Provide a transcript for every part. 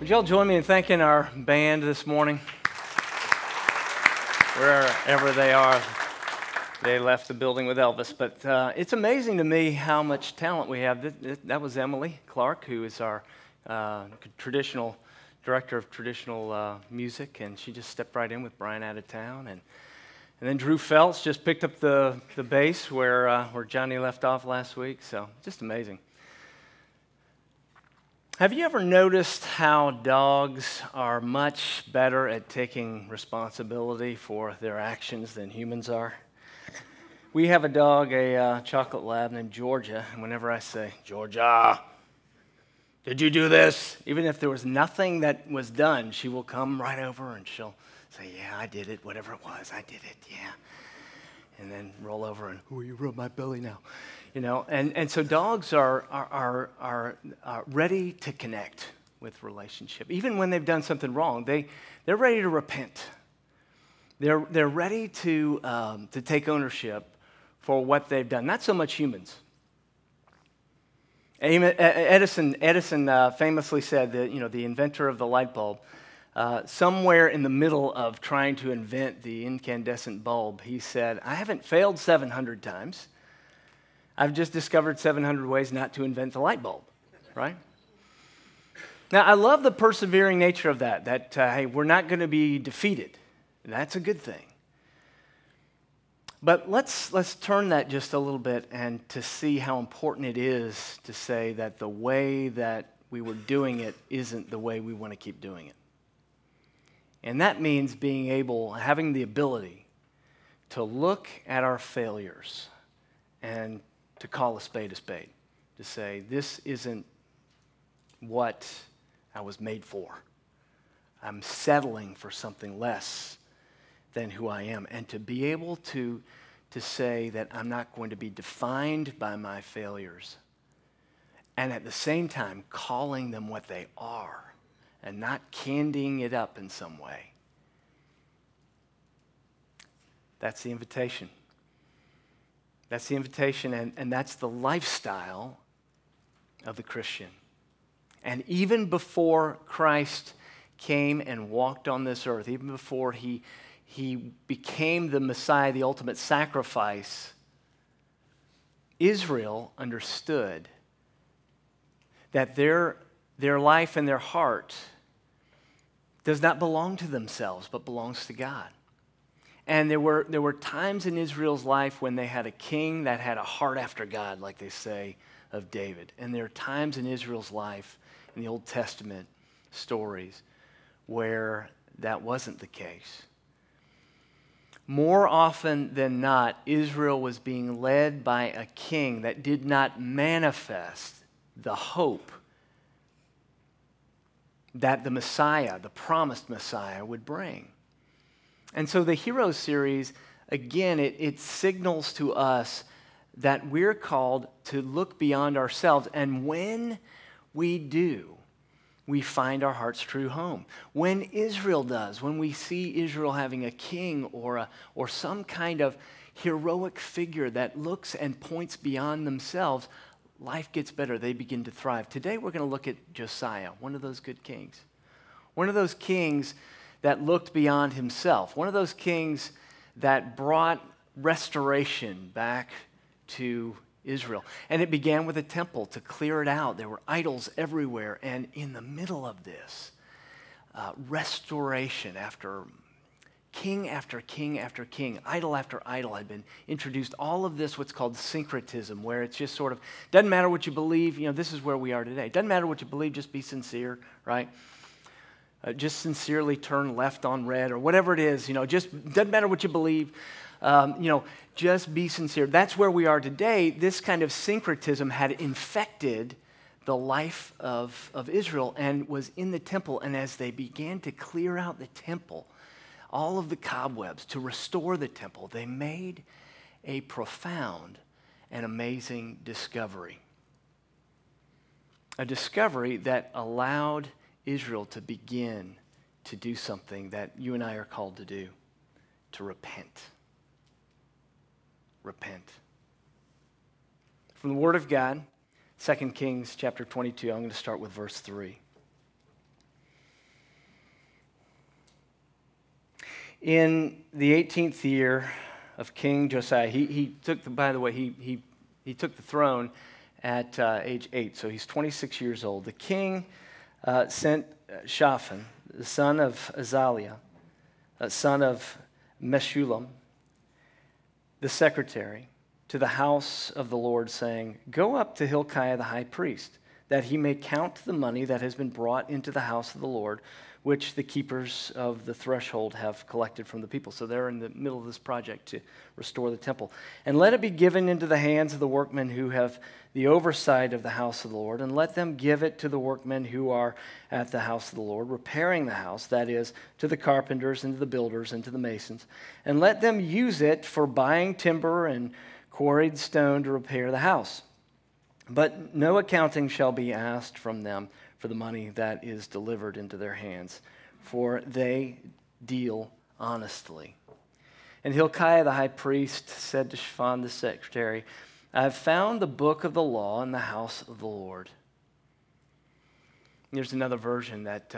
Would y'all join me in thanking our band this morning? Wherever they are, they left the building with Elvis. But it's amazing to me how much talent we have. That was Emily Clark, who is our director of traditional music, and she just stepped right in with Brian out of town. And then Drew Feltz just picked up the bass where Johnny left off last week. So just amazing. Have you ever noticed how dogs are much better at taking responsibility for their actions than humans are? We have a dog, a chocolate lab named Georgia, and whenever I say, "Georgia, did you do this?" even if there was nothing that was done, she will come right over and she'll say, "Yeah, I did it, whatever it was, I did it, yeah." And then roll over and, "Oh, you rubbed my belly now." You know, and so dogs are ready to connect with relationship. Even when they've done something wrong, they're ready to repent. They're ready to take ownership for what they've done. Not so much humans. Edison famously said that, you know, the inventor of the light bulb, somewhere in the middle of trying to invent the incandescent bulb, he said, "I haven't failed 700 times. I've just discovered 700 ways not to invent the light bulb," right? Now, I love the persevering nature of that hey, we're not going to be defeated. That's a good thing. But let's turn that just a little bit and to see how important it is to say that the way that we were doing it isn't the way we want to keep doing it. And that means having the ability to look at our failures and to call a spade, to say, this isn't what I was made for. I'm settling for something less than who I am. And to be able to say that I'm not going to be defined by my failures, and at the same time calling them what they are and not candying it up in some way. That's the invitation. That's the invitation, and that's the lifestyle of the Christian. And even before Christ came and walked on this earth, even before he became the Messiah, the ultimate sacrifice, Israel understood that their life and their heart does not belong to themselves, but belongs to God. And there were times in Israel's life when they had a king that had a heart after God, like they say, of David. And there are times in Israel's life, in the Old Testament stories, where that wasn't the case. More often than not, Israel was being led by a king that did not manifest the hope that the Messiah, the promised Messiah, would bring. And so the Hero Series, again, it signals to us that we're called to look beyond ourselves. And when we do, we find our heart's true home. When Israel does, when we see Israel having a king or some kind of heroic figure that looks and points beyond themselves, life gets better. They begin to thrive. Today we're going to look at Josiah, one of those good kings. One of those kings that looked beyond himself. One of those kings that brought restoration back to Israel. And it began with a temple to clear it out. There were idols everywhere. And in the middle of this, restoration after king after king after king, idol after idol had been introduced. All of this, what's called syncretism, where it's just sort of, doesn't matter what you believe. You know, this is where we are today. Doesn't matter what you believe, just be sincere, right? Just sincerely turn left on red or whatever it is, you know, just doesn't matter what you believe, you know, just be sincere. That's where we are today. This kind of syncretism had infected the life of Israel and was in the temple. And as they began to clear out the temple, all of the cobwebs to restore the temple, they made a profound and amazing discovery. A discovery that allowed Israel to begin to do something that you and I are called to do, to repent. Repent. From the Word of God, 2 Kings chapter 22, I'm going to start with verse 3. In the 18th year of King Josiah, he took the, by the way, he took the throne at age 8, so he's 26 years old. The king sent Shaphan, the son of Azaliah, son of Meshulam, the secretary, to the house of the Lord, saying, "Go up to Hilkiah the high priest, that he may count the money that has been brought into the house of the Lord, which the keepers of the threshold have collected from the people." So they're in the middle of this project to restore the temple. "And let it be given into the hands of the workmen who have the oversight of the house of the Lord, and let them give it to the workmen who are at the house of the Lord, repairing the house, that is, to the carpenters, and to the builders, and to the masons. And let them use it for buying timber and quarried stone to repair the house. But no accounting shall be asked from them for the money that is delivered into their hands, for they deal honestly." And Hilkiah the high priest said to Shaphan the secretary, "I have found the book of the law in the house of the Lord." There's another version that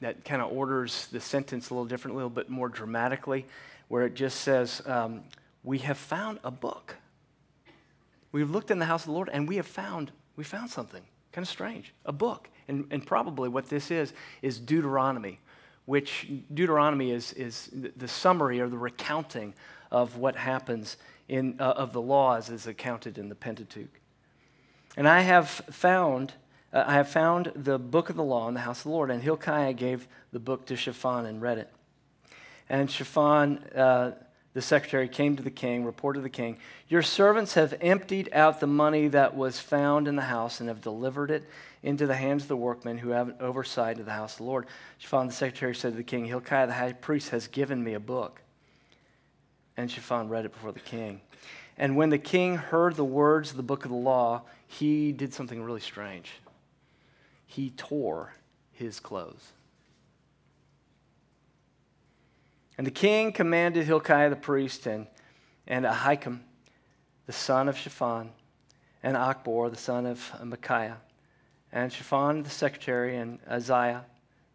that kind of orders the sentence a little differently, a little bit more dramatically, where it just says, "We have found a book. We've looked in the house of the Lord, and we found something kind of strange, a book." And probably what this is Deuteronomy, which Deuteronomy is the summary or the recounting of what happens in of the laws as accounted in the Pentateuch. "And I have found the book of the law in the house of the Lord." And Hilkiah gave the book to Shaphan and read it. And Shaphan, the secretary, came to the king, reported to the king, "Your servants have emptied out the money that was found in the house and have delivered it into the hands of the workmen who have an oversight of the house of the Lord." Shaphan the secretary said to the king, "Hilkiah the high priest has given me a book." And Shaphan read it before the king. And when the king heard the words of the book of the law, he did something really strange. He tore his clothes. And the king commanded Hilkiah the priest and Ahikam, the son of Shaphan, and Achbor, the son of Micaiah, and Shaphan the secretary, and Isaiah,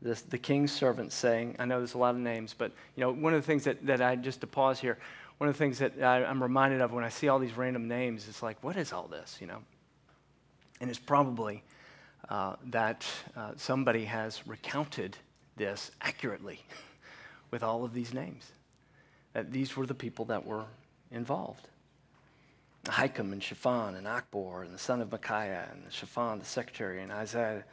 the king's servant, saying, I know there's a lot of names, but you know, one of the things that I, just to pause here, one of the things that I'm reminded of when I see all these random names, it's like, what is all this, you know? And it's probably that somebody has recounted this accurately with all of these names, that these were the people that were involved. Ahikam and Shaphan and Achbor and the son of Micaiah and Shaphan the secretary and Isaiah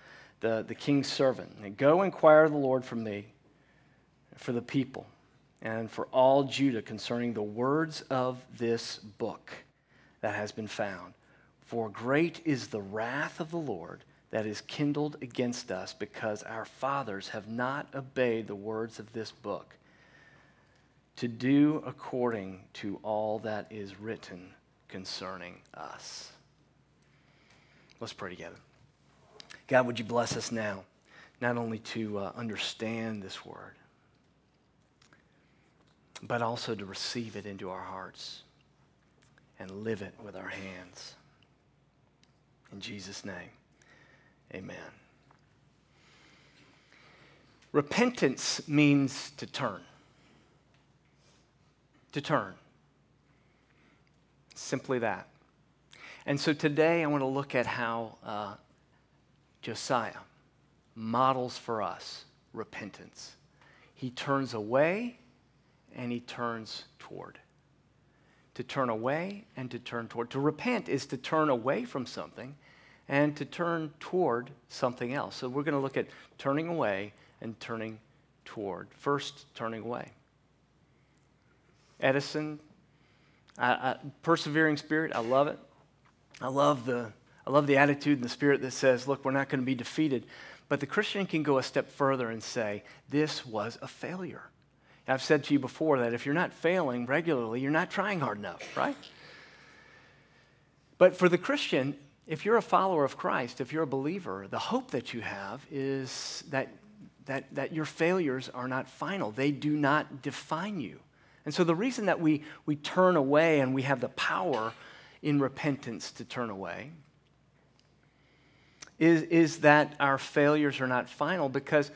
the king's servant. And go inquire of the Lord for me, for the people, and for all Judah concerning the words of this book that has been found. For great is the wrath of the Lord that is kindled against us, because our fathers have not obeyed the words of this book, to do according to all that is written concerning us. Let's pray together. God, would you bless us now, not only to understand this word, but also to receive it into our hearts and live it with our hands. In Jesus' name. Amen. Repentance means to turn. To turn. Simply that. And so today I want to look at how Josiah models for us repentance. He turns away and he turns toward. To turn away and to turn toward. To repent is to turn away from something and to turn toward something else. So we're going to look at turning away and turning toward. First, turning away. Edison, persevering spirit, I love it. I love the attitude and the spirit that says, look, we're not going to be defeated. But the Christian can go a step further and say, this was a failure. And I've said to you before that if you're not failing regularly, you're not trying hard enough, right? But for the Christian, if you're a follower of Christ, if you're a believer, the hope that you have is that your failures are not final. They do not define you. And so the reason that we turn away and we have the power in repentance to turn away is that our failures are not final because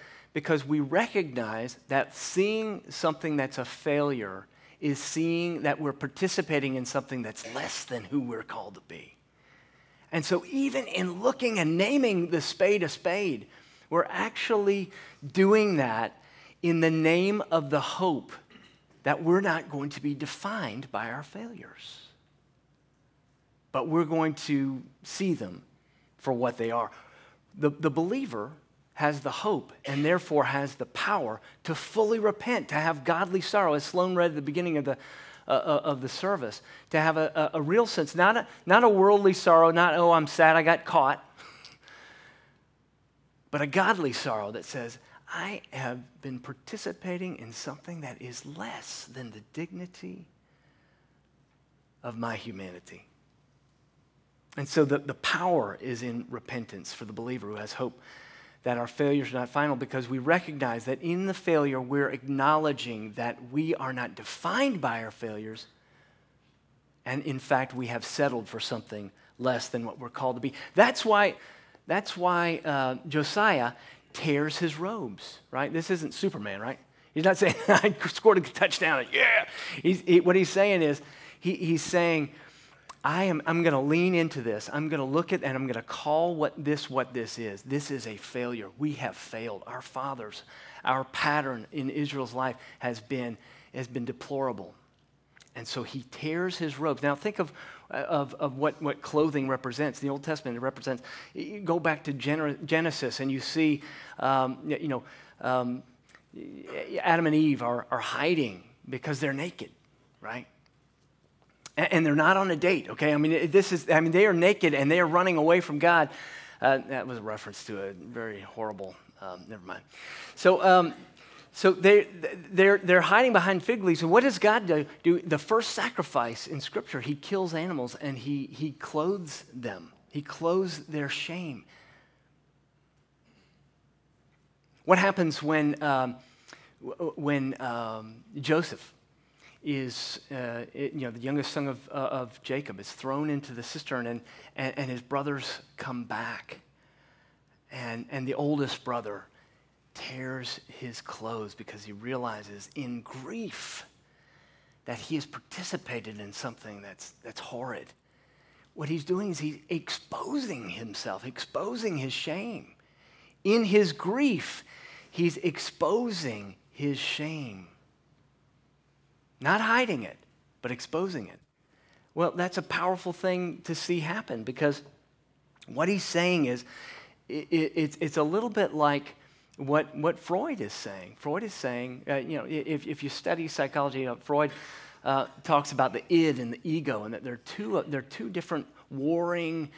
we recognize that seeing something that's a failure is seeing that we're participating in something that's less than who we're called to be. And so even in looking and naming the spade a spade, we're actually doing that in the name of the hope that we're not going to be defined by our failures, but we're going to see them for what they are. The believer has the hope and therefore has the power to fully repent, to have godly sorrow, as Sloan read at the beginning of the service, to have a real sense, not a worldly sorrow, not, oh, I'm sad I got caught, but a godly sorrow that says, I have been participating in something that is less than the dignity of my humanity. And so the power is in repentance for the believer who has hope that our failures are not final, because we recognize that in the failure we're acknowledging that we are not defined by our failures, and in fact we have settled for something less than what we're called to be. That's why Josiah tears his robes, right? This isn't Superman, right? He's not saying, I scored a touchdown, yeah! What he's saying is, he's saying, I'm going to lean into this. I'm going to look at and I'm going to call what this is. This is a failure. We have failed. Our fathers, our pattern in Israel's life has been deplorable. And so he tears his robes. Now think of what clothing represents. The Old Testament represents. You go back to Genesis and you see, Adam and Eve are hiding because they're naked, right? And they're not on a date, okay? I mean, they are naked and they are running away from God. That was a reference to a very horrible. Never mind. So they're hiding behind fig leaves. And what does God do? The first sacrifice in Scripture, He kills animals and He clothes them. He clothes their shame. What happens when Joseph is the youngest son of Jacob is thrown into the cistern and his brothers come back and the oldest brother tears his clothes because he realizes in grief that he has participated in something that's horrid. What he's doing is he's exposing himself, exposing his shame. In his grief, he's exposing his shame. Not hiding it, but exposing it. Well, that's a powerful thing to see happen because what he's saying is it's a little bit like what Freud is saying. Freud is saying, if you study psychology, Freud talks about the id and the ego, and that there are two different warring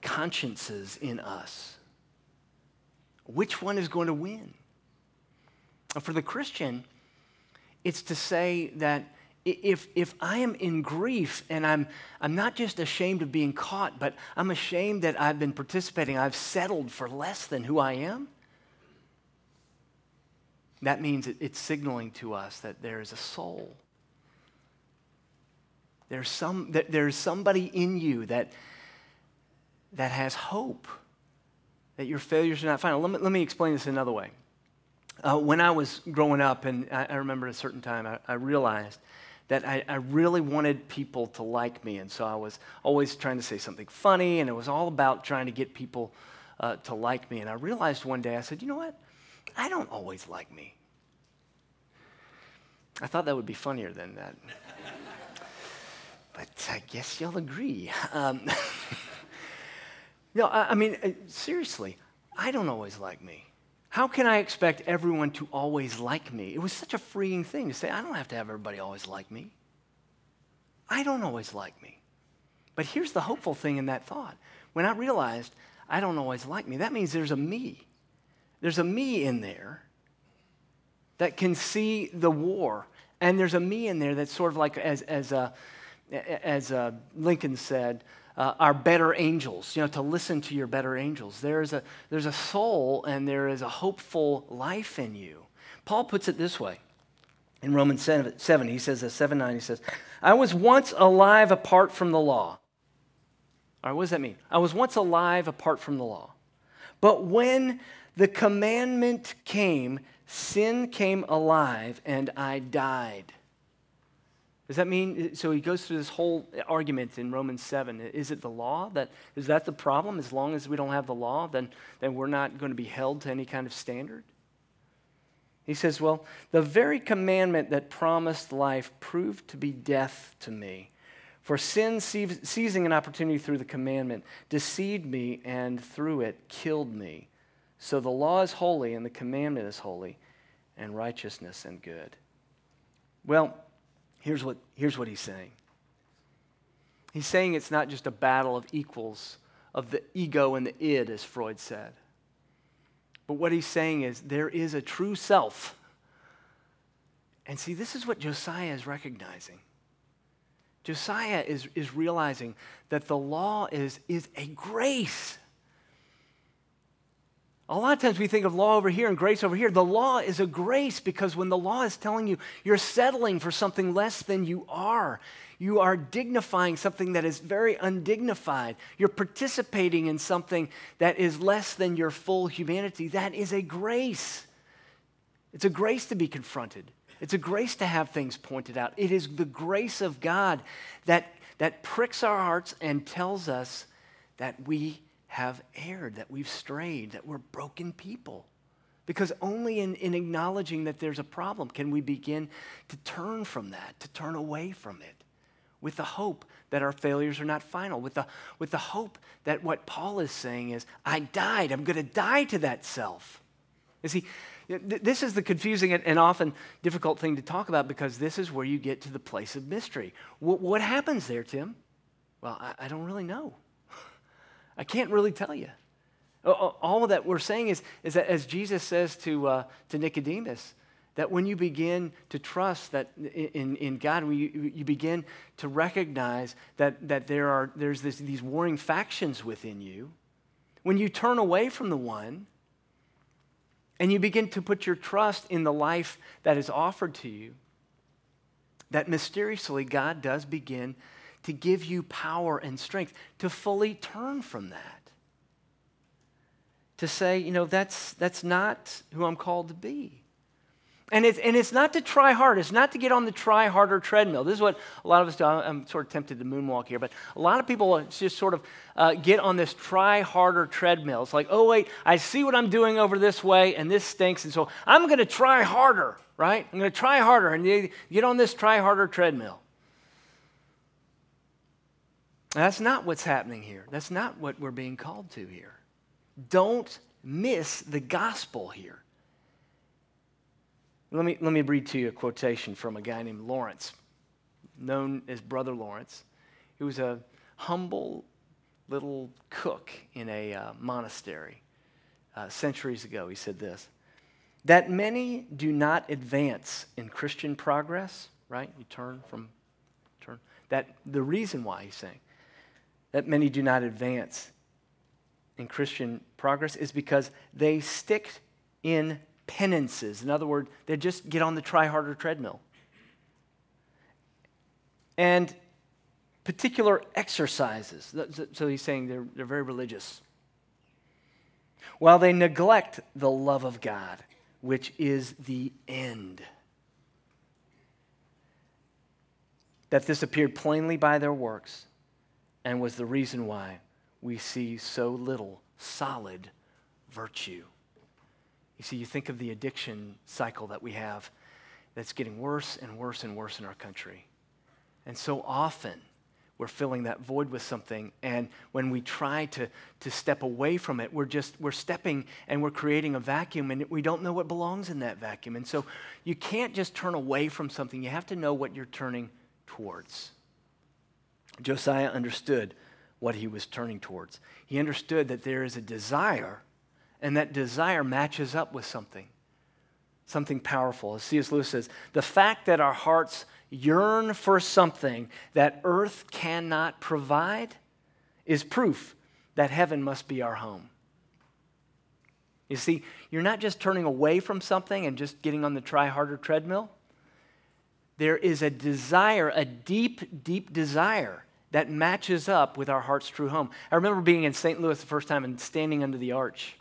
consciences in us. Which one is going to win? For the Christian, it's to say that if I am in grief and I'm not just ashamed of being caught, but I'm ashamed that I've been participating, I've settled for less than who I am, that means it's signaling to us that there is a soul. There's somebody in you that has hope, that your failures are not final. Let me explain this another way. When I was growing up, and I remember at a certain time, I realized that I really wanted people to like me, and so I was always trying to say something funny, and it was all about trying to get people to like me. And I realized one day, I said, you know what? I don't always like me. I thought that would be funnier than that. But I guess you'll agree. No, I mean, seriously, I don't always like me. How can I expect everyone to always like me? It was such a freeing thing to say, I don't have to have everybody always like me. I don't always like me. But here's the hopeful thing in that thought. When I realized I don't always like me, that means there's a me. There's a me in there that can see the war. And there's a me in there that's sort of like, as Lincoln said, our better angels, to listen to your better angels. There's a soul and there is a hopeful life in you. Paul puts it this way. In Romans 7, he says, 7:9, he says, I was once alive apart from the law, All right, what does that mean? I was once alive apart from the law. But when the commandment came, sin came alive and I died. Does that mean, so he goes through this whole argument in Romans 7. Is it the law? Is that the problem? As long as we don't have the law, then we're not going to be held to any kind of standard? He says, well, the very commandment that promised life proved to be death to me. For sin, seizing an opportunity through the commandment, deceived me and through it killed me. So the law is holy and the commandment is holy and righteousness and good. Well, here's what he's saying. He's saying it's not just a battle of equals, of the ego and the id, as Freud said. But what he's saying is there is a true self. And see, this is what Josiah is recognizing. Josiah is realizing that the law is a grace. A lot of times we think of law over here and grace over here. The law is a grace because when the law is telling you you're settling for something less than you are dignifying something that is very undignified. You're participating in something that is less than your full humanity. That is a grace. It's a grace to be confronted. It's a grace to have things pointed out. It is the grace of God that pricks our hearts and tells us that we have erred, that we've strayed, that we're broken people. Because only in acknowledging that there's a problem can we begin to turn from that, to turn away from it, with the hope that our failures are not final, with the hope that what Paul is saying is, I died, I'm going to die to that self. You see, this is the confusing and often difficult thing to talk about because this is where you get to the place of mystery. What happens there, Tim? Well, I don't really know. I can't really tell you. All that we're saying is that as Jesus says to Nicodemus, that when you begin to trust that in God, when you begin to recognize that there's these warring factions within you, when you turn away from the one and you begin to put your trust in the life that is offered to you, that mysteriously God does begin to give you power and strength, to fully turn from that, to say, you know, that's not who I'm called to be. And it's not to try hard. It's not to get on the try harder treadmill. This is what a lot of us do. I'm sort of tempted to moonwalk here, but a lot of people just sort of get on this try harder treadmill. It's like, oh, wait, I see what I'm doing over this way, and this stinks, and so I'm going to try harder, right? I'm going to try harder, and you get on this try harder treadmill. That's not what's happening here. That's not what we're being called to here. Don't miss the gospel here. Let me read to you a quotation from a guy named Lawrence, known as Brother Lawrence. He was a humble little cook in a monastery centuries ago. He said this, that many do not advance in Christian progress, right? You turn. That the reason why he's saying that many do not advance in Christian progress is because they stick in penances. In other words, they just get on the try harder treadmill. And particular exercises. So he's saying they're very religious. While they neglect the love of God, which is the end. That this appeared plainly by their works and was the reason why we see so little solid virtue. You see, you think of the addiction cycle that we have that's getting worse and worse and worse in our country. And so often we're filling that void with something, and when we try to step away from it, we're stepping and we're creating a vacuum, and we don't know what belongs in that vacuum. And so you can't just turn away from something. You have to know what you're turning towards. Josiah understood what he was turning towards. He understood that there is a desire, and that desire matches up with something powerful. As C.S. Lewis says, the fact that our hearts yearn for something that earth cannot provide is proof that heaven must be our home. You see, you're not just turning away from something and just getting on the try harder treadmill. There is a desire, a deep, deep desire that matches up with our heart's true home. I remember being in St. Louis the first time and standing under the arch.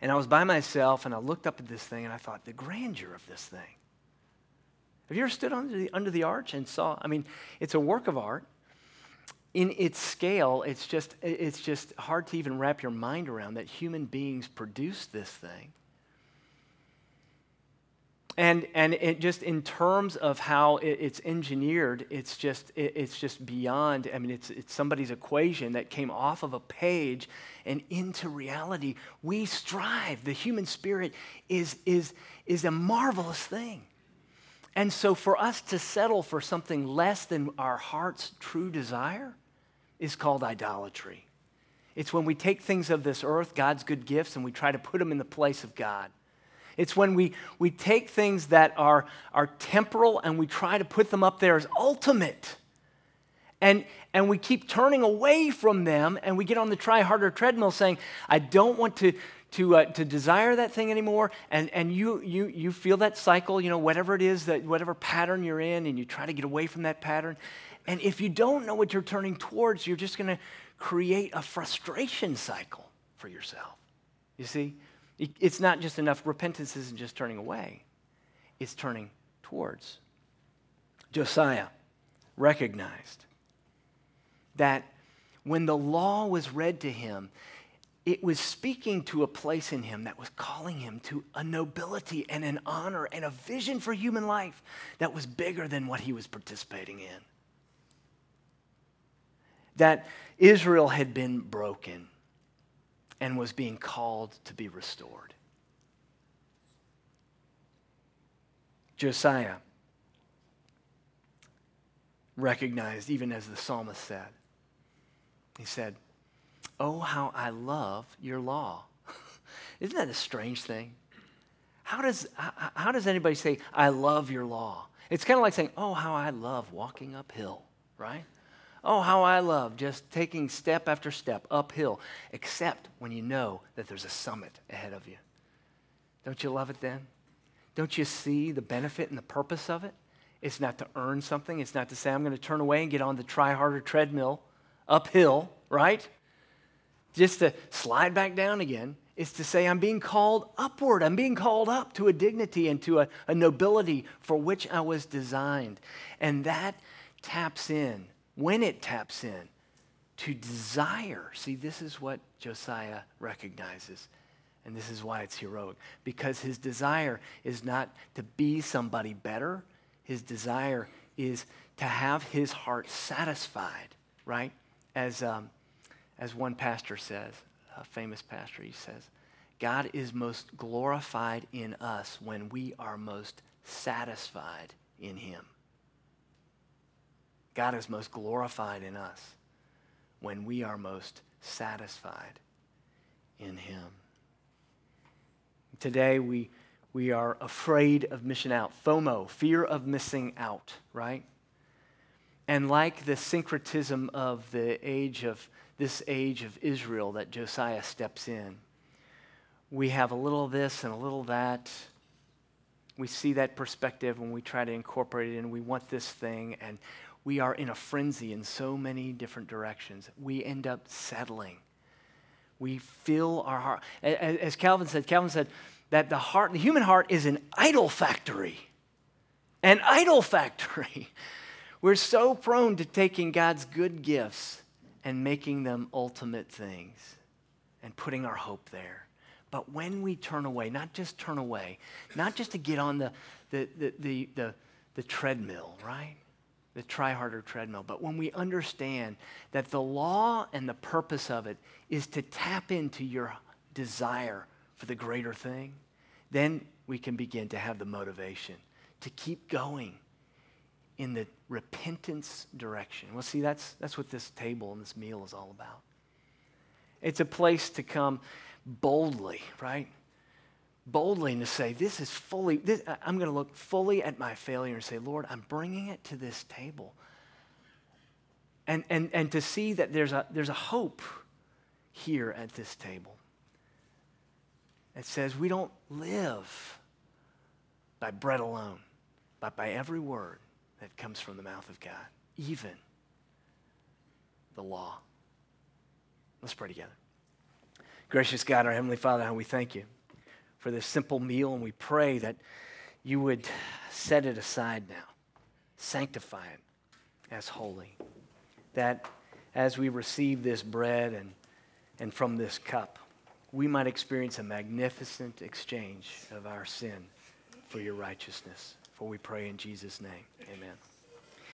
And I was by myself, and I looked up at this thing, and I thought, the grandeur of this thing. Have you ever stood under the arch and saw? I mean, it's a work of art. In its scale, it's just hard to even wrap your mind around that human beings produced this thing. And it just, in terms of how it's engineered, it's just beyond. I mean, it's somebody's equation that came off of a page and into reality. We strive. The human spirit is a marvelous thing. And so for us to settle for something less than our heart's true desire is called idolatry. It's when we take things of this earth, God's good gifts, and we try to put them in the place of God. It's when we take things that are temporal and we try to put them up there as ultimate. And we keep turning away from them, and we get on the try harder treadmill saying, I don't want to desire that thing anymore, and you feel that cycle, you know, whatever it is, that whatever pattern you're in, and you try to get away from that pattern. And if you don't know what you're turning towards, you're just going to create a frustration cycle for yourself. You see, it's not just enough. Repentance isn't just turning away. It's turning towards. Josiah recognized that when the law was read to him, it was speaking to a place in him that was calling him to a nobility and an honor and a vision for human life that was bigger than what he was participating in. That Israel had been broken and was being called to be restored. Josiah recognized, even as the psalmist said, he said, "Oh, how I love your law." Isn't that a strange thing? How does anybody say, "I love your law"? It's kind of like saying, "Oh, how I love walking uphill," right? Oh, how I love just taking step after step uphill, except when you know that there's a summit ahead of you. Don't you love it then? Don't you see the benefit and the purpose of it? It's not to earn something. It's not to say, I'm going to turn away and get on the try harder treadmill uphill, right? Just to slide back down again. It's to say, I'm being called upward. I'm being called up to a dignity and to a nobility for which I was designed. And that taps in. When it taps in to desire, see, this is what Josiah recognizes, and this is why it's heroic, because his desire is not to be somebody better. His desire is to have his heart satisfied, right? As one pastor says, a famous pastor, he says, God is most glorified in us when we are most satisfied in him. God is most glorified in us when we are most satisfied in him. Today, we are afraid of missing out. FOMO, fear of missing out, right? And like the syncretism of this age of Israel that Josiah steps in, we have a little of this and a little of that. We see that perspective when we try to incorporate it, and we want this thing, and we are in a frenzy in so many different directions. We end up settling. We fill our heart. As Calvin said that the human heart is an idol factory. An idol factory. We're so prone to taking God's good gifts and making them ultimate things and putting our hope there. But when we turn away, not just to get on the treadmill, right? The try harder treadmill. But when we understand that the law and the purpose of it is to tap into your desire for the greater thing, then we can begin to have the motivation to keep going in the repentance direction. Well, see, that's what this table and this meal is all about. It's a place to come boldly, right? Boldly, and to say, I'm going to look fully at my failure and say, Lord, I'm bringing it to this table. And to see that there's a hope here at this table. It says we don't live by bread alone, but by every word that comes from the mouth of God, even the law. Let's pray together. Gracious God, our Heavenly Father, how we thank you for this simple meal, and we pray that you would set it aside now, sanctify it as holy, that as we receive this bread and from this cup, we might experience a magnificent exchange of our sin for your righteousness. For we pray in Jesus' name, amen.